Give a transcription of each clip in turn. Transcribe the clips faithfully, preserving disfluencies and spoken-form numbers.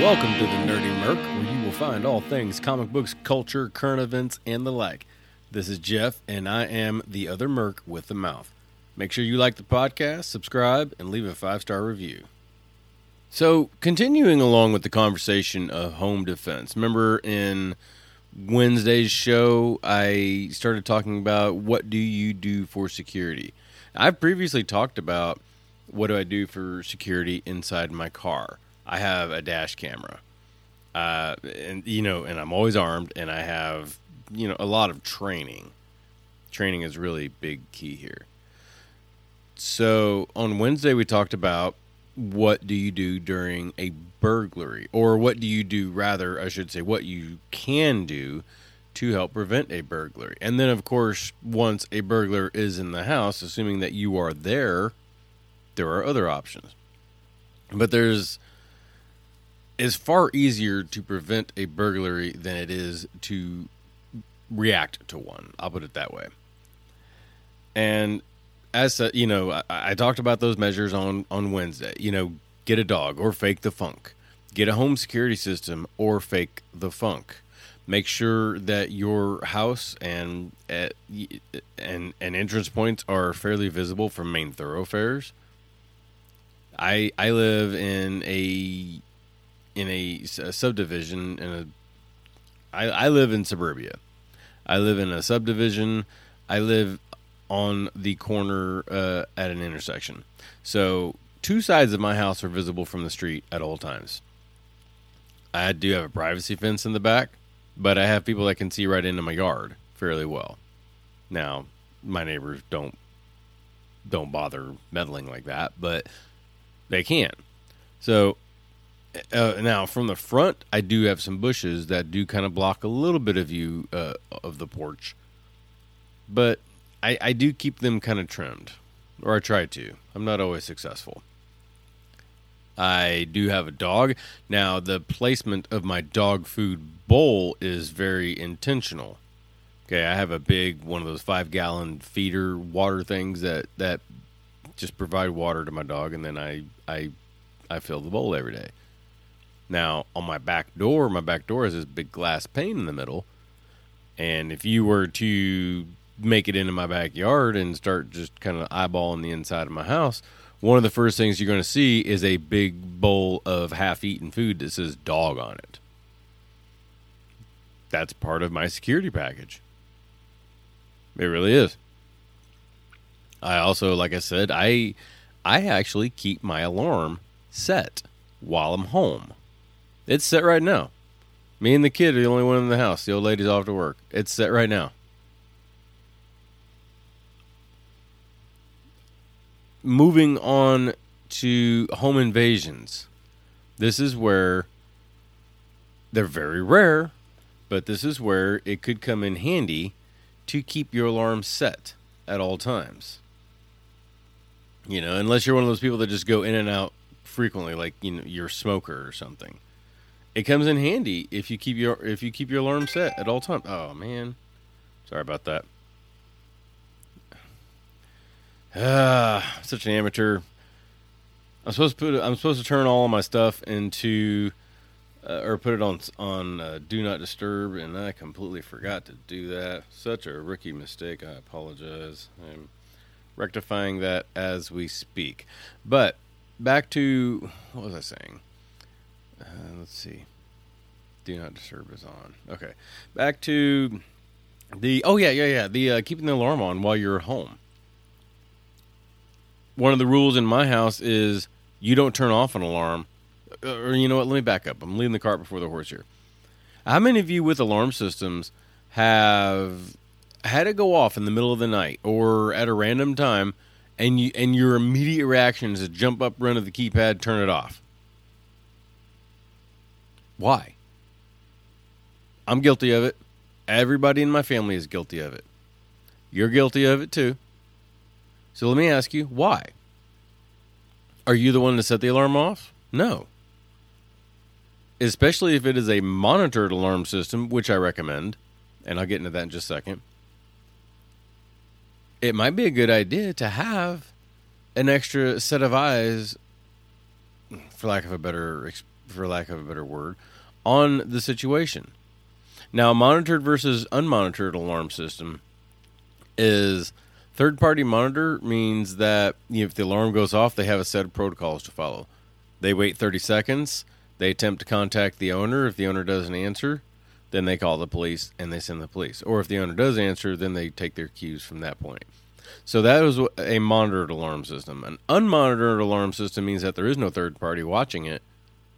Welcome to the Nerdy Merc, where you will find all things comic books, culture, current events, and the like. This is Jeff, and I am the other Merc with the mouth. Make sure you like the podcast, subscribe, and leave a five-star review. So, continuing along with the conversation of home defense, remember in Wednesday's show, I started talking about what do you do for security? I've previously talked about what do I do for security inside my car. I have a dash camera, uh, and you know, and I'm always armed, and I have, you know, a lot of training. Training is really big key here. So, on Wednesday, we talked about what do you do during a burglary, or what do you do, rather, I should say, what you can do to help prevent a burglary. And then, of course, once a burglar is in the house, assuming that you are there, there are other options. But there's, it's far easier to prevent a burglary than it is to react to one. I'll put it that way. And as a, you know, I, I talked about those measures on, on Wednesday. You know, get a dog or fake the funk. Get a home security system or fake the funk. Make sure that your house and at, and and entrance points are fairly visible from main thoroughfares. I I live in a in a, a subdivision in a. I, I live in suburbia. I live in a subdivision. I live on the corner uh, at an intersection. So two sides of my house are visible from the street at all times. I do have a privacy fence in the back, but I have people that can see right into my yard fairly well. Now, my neighbors don't don't bother meddling like that, but they can. So uh, now from the front, I do have some bushes that do kind of block a little bit of view uh, of the porch, but I, I do keep them kind of trimmed, or I try to. I'm not always successful. I do have a dog. Now, the placement of my dog food bowl is very intentional. Okay, I have a big one of those five-gallon feeder water things that, that just provide water to my dog, and then I, I I fill the bowl every day. Now, on my back door, my back door has this big glass pane in the middle, and if you were to make it into my backyard and start just kind of eyeballing the inside of my house, one of the first things you're going to see is a big bowl of half-eaten food that says dog on it. That's part of my security package. It really is. I also, like I said, I I actually keep my alarm set while I'm home. It's set right now. Me and the kid are the only one in the house. The old lady's off to work. It's set right now. Moving on to home invasions. This is where they're very rare, but this is where it could come in handy to keep your alarm set at all times. You know, unless you're one of those people that just go in and out frequently, like, you know, you're a smoker or something. It comes in handy if you keep your if you keep your alarm set at all times. Oh man, sorry about that. Ah, such an amateur. I'm supposed to put. I'm supposed to turn all of my stuff into, uh, or put it on on uh, Do Not Disturb, and I completely forgot to do that. Such a rookie mistake. I apologize. I'm rectifying that as we speak. But back to what was I saying? Uh, let's see. Do Not Disturb is on. Okay. Back to the. Oh yeah, yeah, yeah. The uh, keeping the alarm on while you're home. One of the rules in my house is you don't turn off an alarm. Or, you know what? Let me back up. I'm leading the cart before the horse here. How many of you with alarm systems have had it go off in the middle of the night or at a random time, and you and your immediate reaction is to jump up, run to the keypad, turn it off? Why? I'm guilty of it. Everybody in my family is guilty of it. You're guilty of it too. So let me ask you, why? Are you the one that set the alarm off? No. Especially if it is a monitored alarm system, which I recommend, and I'll get into that in just a second. It might be a good idea to have an extra set of eyes, for lack of a better for lack of a better word, on the situation. Now, a monitored versus unmonitored alarm system is third-party monitor means that, you know, if the alarm goes off, they have a set of protocols to follow. They wait thirty seconds. They attempt to contact the owner. If the owner doesn't answer, then they call the police and they send the police. Or if the owner does answer, then they take their cues from that point. So that was a monitored alarm system. An unmonitored alarm system means that there is no third party watching it.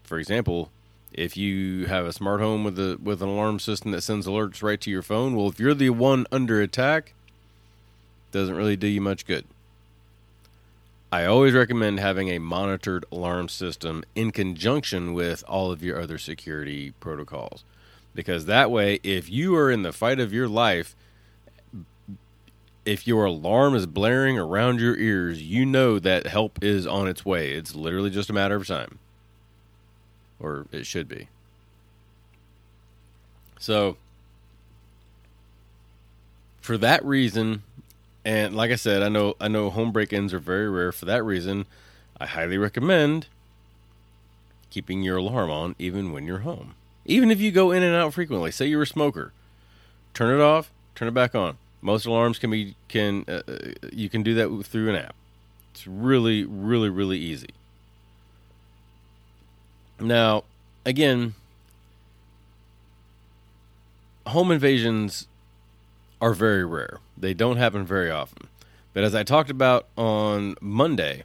For example, if you have a smart home with a with an alarm system that sends alerts right to your phone, well, if you're the one under attack, it doesn't really do you much good. I always recommend having a monitored alarm system in conjunction with all of your other security protocols, because that way, if you are in the fight of your life, if your alarm is blaring around your ears, you know that help is on its way. It's literally just a matter of time. Or it should be. So, for that reason, and like I said, I know I know home break-ins are very rare. For that reason, I highly recommend keeping your alarm on even when you're home. Even if you go in and out frequently. Say you're a smoker. Turn it off, turn it back on. Most alarms can be can uh, you can do that through an app. It's really, really, really easy. Now, again, home invasions are very rare. They don't happen very often. But as I talked about on Monday,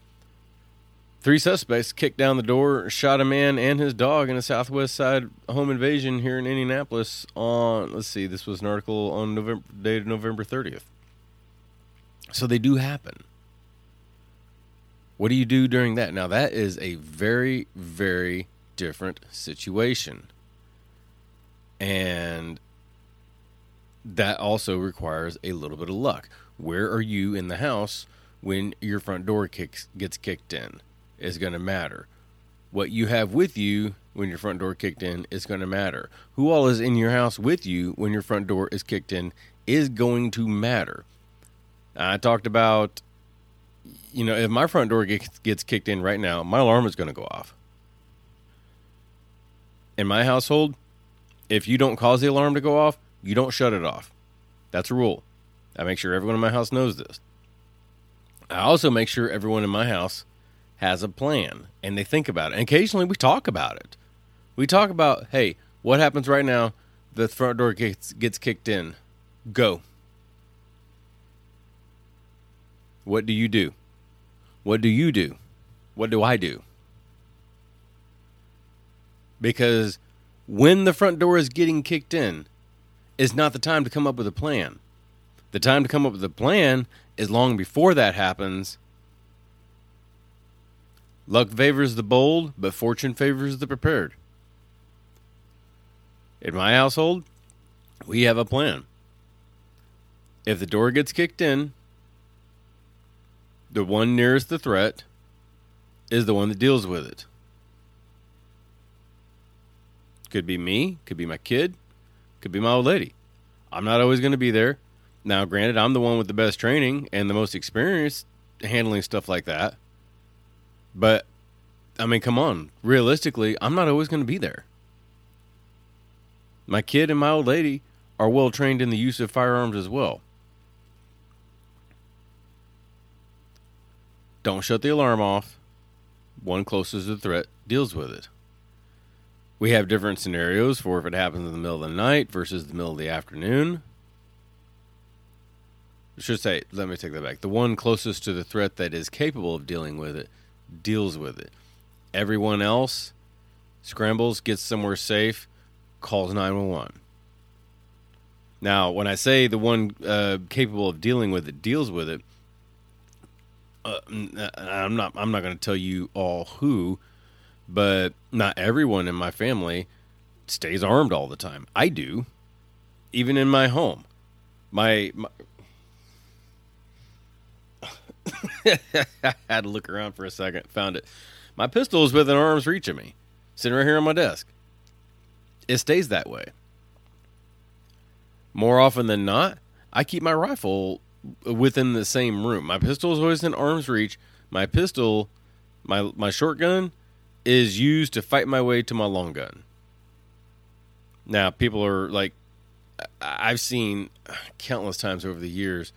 three suspects kicked down the door, shot a man and his dog in a Southwest Side home invasion here in Indianapolis on, let's see, this was an article on November, dated November thirtieth. So they do happen. What do you do during that? Now, that is a very, very different situation. And that also requires a little bit of luck. Where are you in the house when your front door kicks gets kicked in? Is going to matter. What you have with you when your front door kicked in is going to matter. Who all is in your house with you when your front door is kicked in is going to matter. I talked about, you know, if my front door gets, gets kicked in right now, my alarm is going to go off. In my household, if you don't cause the alarm to go off, you don't shut it off. That's a rule. I make sure everyone in my house knows this. I also make sure everyone in my house has a plan, and they think about it. And occasionally, we talk about it. We talk about, hey, what happens right now? The front door gets, gets kicked in. Go. What do you do? What do you do? What do I do? Because when the front door is getting kicked in, it's not the time to come up with a plan. The time to come up with a plan is long before that happens. Luck favors the bold, but fortune favors the prepared. In my household, we have a plan. If the door gets kicked in, the one nearest the threat is the one that deals with it. Could be me, could be my kid, could be my old lady. I'm not always going to be there. Now, granted, I'm the one with the best training and the most experience handling stuff like that. But, I mean, come on. Realistically, I'm not always going to be there. My kid and my old lady are well trained in the use of firearms as well. Don't shut the alarm off. One closest to the threat deals with it. We have different scenarios for if it happens in the middle of the night versus the middle of the afternoon. I should say, let me take that back. The one closest to the threat that is capable of dealing with it deals with it. Everyone else scrambles, gets somewhere safe, calls nine one one. Now, when I say the one uh, capable of dealing with it deals with it, uh, I'm not. I'm not going to tell you all who, but not everyone in my family stays armed all the time. I do, even in my home. My. my I had to look around for a second. Found it. My pistol is within arm's reach of me, sitting right here on my desk. It stays that way. More often than not, I keep my rifle within the same room. My pistol is always in arm's reach. My pistol, my my shotgun, is used to fight my way to my long gun. Now, people are like, I've seen countless times over the years,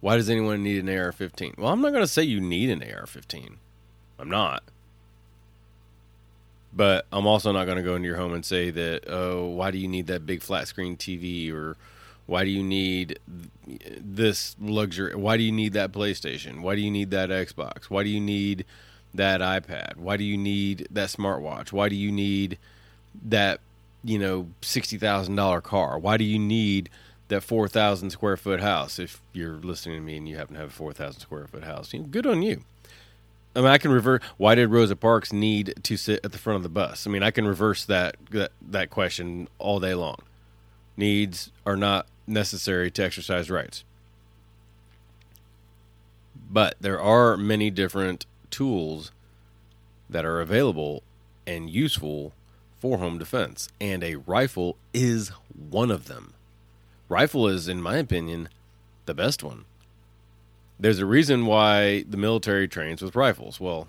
why does anyone need an A R fifteen? Well, I'm not going to say you need an A R fifteen. I'm not. But I'm also not going to go into your home and say that, oh, why do you need that big flat screen T V? Or why do you need this luxury? Why do you need that PlayStation? Why do you need that Xbox? Why do you need that iPad? Why do you need that smartwatch? Why do you need that, you know, sixty thousand dollars car? Why do you need that four thousand square foot house? If you're listening to me and you happen to have a four thousand square foot house, you know, good on you. I mean, I can revert. Why did Rosa Parks need to sit at the front of the bus? I mean, I can reverse that that, that question all day long. Needs are not necessary to exercise rights. But there are many different tools that are available and useful for home defense, and a rifle is one of them. Rifle is, in my opinion, the best one. There's a reason why the military trains with rifles. Well,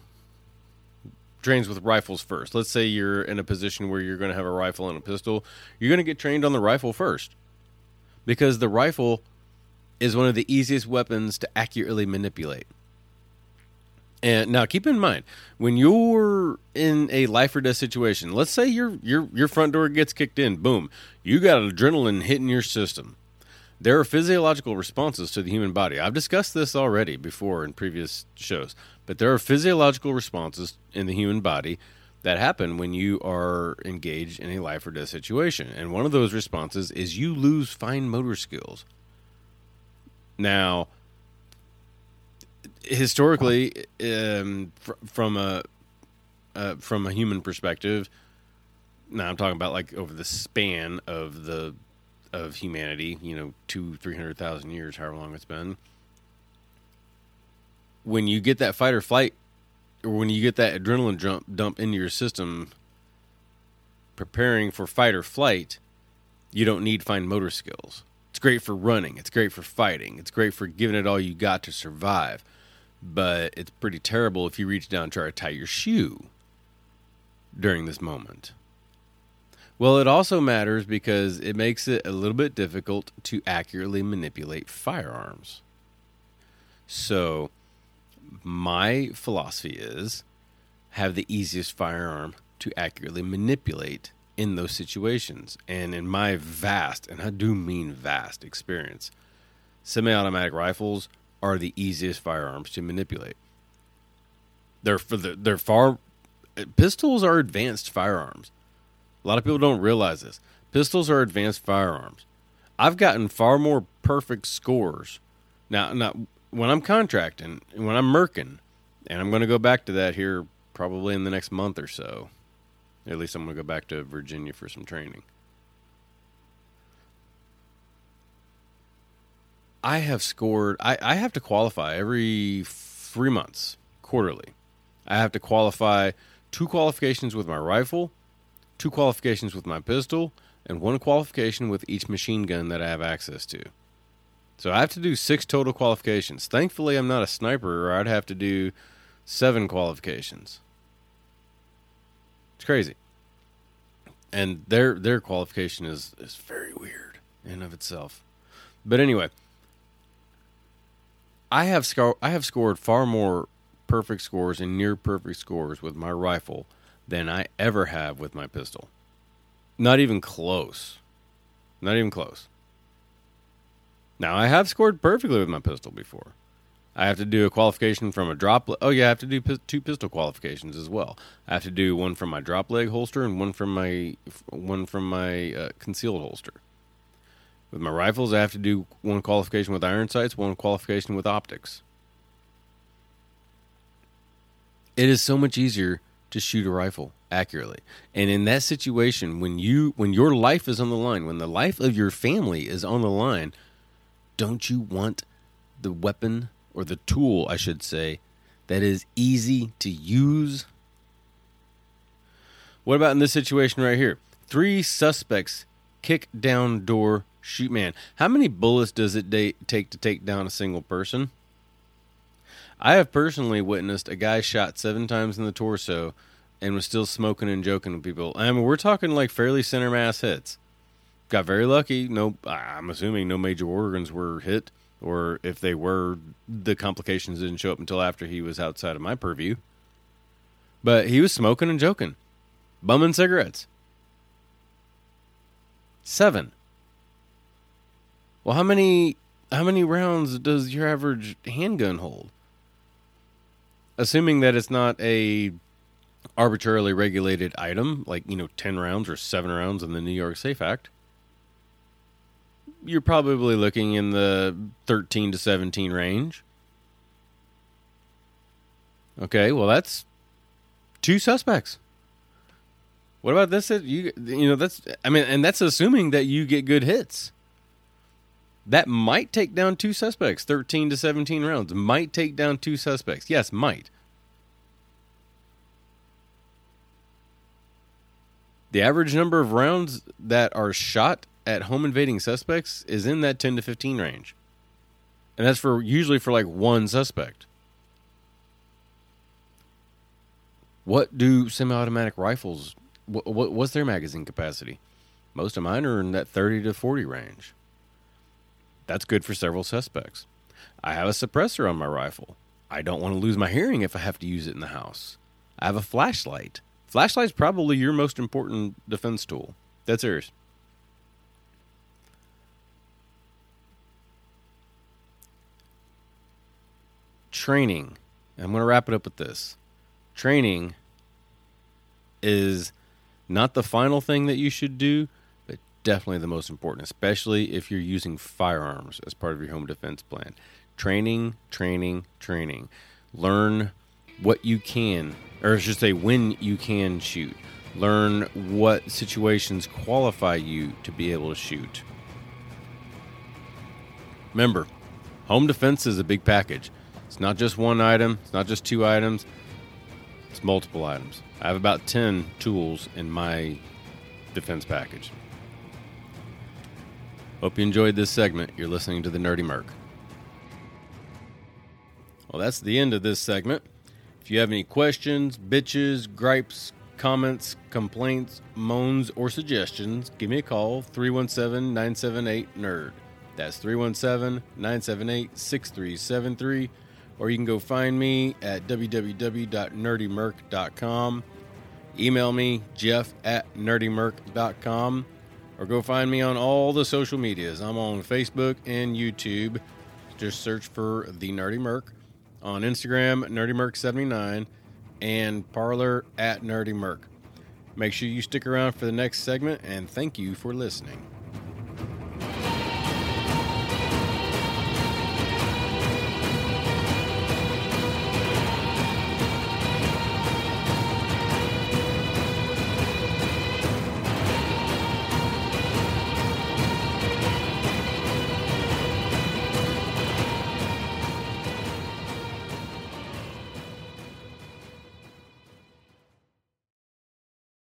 trains with rifles first. Let's say you're in a position where you're going to have a rifle and a pistol. You're going to get trained on the rifle first, because the rifle is one of the easiest weapons to accurately manipulate. And now, keep in mind, when you're in a life or death situation, let's say your your your front door gets kicked in, boom, you got adrenaline hitting your system. There are physiological responses to the human body. I've discussed this already before in previous shows, but there are physiological responses in the human body that happen when you are engaged in a life or death situation. And one of those responses is you lose fine motor skills. Now, historically, um, fr- from a uh, from a human perspective, now I'm talking about like over the span of the of humanity, you know, two, three hundred thousand years, however long it's been. When you get that fight or flight, or when you get that adrenaline jump dump into your system, preparing for fight or flight, you don't need fine motor skills. It's great for running. It's great for fighting. It's great for giving it all you got to survive. But it's pretty terrible if you reach down and try to tie your shoe during this moment. Well, it also matters because it makes it a little bit difficult to accurately manipulate firearms. So, my philosophy is have the easiest firearm to accurately manipulate in those situations. And in my vast, and I do mean vast, experience, semi-automatic rifles are the easiest firearms to manipulate. They're for the, they're far. Pistols are advanced firearms. A lot of people don't realize this. Pistols are advanced firearms. I've gotten far more perfect scores. Now, now when I'm contracting, when I'm mercing, and I'm going to go back to that here probably in the next month or so. At least I'm going to go back to Virginia for some training. I have scored... I, I have to qualify every three months, quarterly. I have to qualify two qualifications with my rifle, two qualifications with my pistol, and one qualification with each machine gun that I have access to. So I have to do six total qualifications. Thankfully, I'm not a sniper, or I'd have to do seven qualifications. It's crazy. And their their qualification is, is very weird in of itself. But anyway, I have sco- I have scored far more perfect scores and near perfect scores with my rifle than I ever have with my pistol. Not even close. Not even close. Now, I have scored perfectly with my pistol before. I have to do a qualification from a drop... Le- oh, yeah, I have to do p- two pistol qualifications as well. I have to do one from my drop leg holster and one from my one from my uh, concealed holster. With my rifles, I have to do one qualification with iron sights, one qualification with optics. It is so much easier to shoot a rifle accurately. And in that situation, when you when your life is on the line, when the life of your family is on the line, don't you want the weapon... or the tool, I should say, that is easy to use? What about in this situation right here? Three suspects kick down door, shoot man. How many bullets does it da- take to take down a single person? I have personally witnessed a guy shot seven times in the torso and was still smoking and joking with people. I mean, we're talking like fairly center mass hits. Got very lucky. No, I'm assuming no major organs were hit, or if they were, the complications didn't show up until after he was outside of my purview. But he was smoking and joking, bumming cigarettes. Seven. Well, how many how many rounds does your average handgun hold? Assuming that it's not a arbitrarily regulated item, like, you know, ten rounds or seven rounds in the New York Safe Act, you're probably looking in the thirteen to seventeen range. Okay, well, that's two suspects. What about this? You you know, that's, I mean, and that's assuming that you get good hits. That might take down two suspects. thirteen to seventeen rounds might take down two suspects. Yes, might. The average number of rounds that are shot at home invading suspects is in that ten to fifteen range. And that's for usually for like one suspect. What do semi-automatic rifles, what, what what's their magazine capacity? Most of mine are in that thirty to forty range. That's good for several suspects. I have a suppressor on my rifle. I don't want to lose my hearing if I have to use it in the house. I have a flashlight. Flashlight's probably your most important defense tool. That's yours. Training. I'm going to wrap it up with this. Training is not the final thing that you should do, but definitely the most important, especially if you're using firearms as part of your home defense plan. Training, training, training. Learn what you can, or I should say when you can shoot. Learn what situations qualify you to be able to shoot. Remember, home defense is a big package. It's not just one item. It's not just two items. It's multiple items. I have about ten tools in my defense package. Hope you enjoyed this segment. You're listening to the Nerdy Merc. Well, that's the end of this segment. If you have any questions, bitches, gripes, comments, complaints, moans, or suggestions, give me a call, three one seven, nine seven eight, N E R D. That's three one seven, nine seven eight, six three seven three. Or you can go find me at w w w dot nerdy merc dot com. Email me, jeff at nerdy merc dot com. Or go find me on all the social medias. I'm on Facebook and YouTube. Just search for The Nerdy Merc. On Instagram, nerdy merc seventy-nine. And Parler at Nerdy Merc. Make sure you stick around for the next segment. And thank you for listening.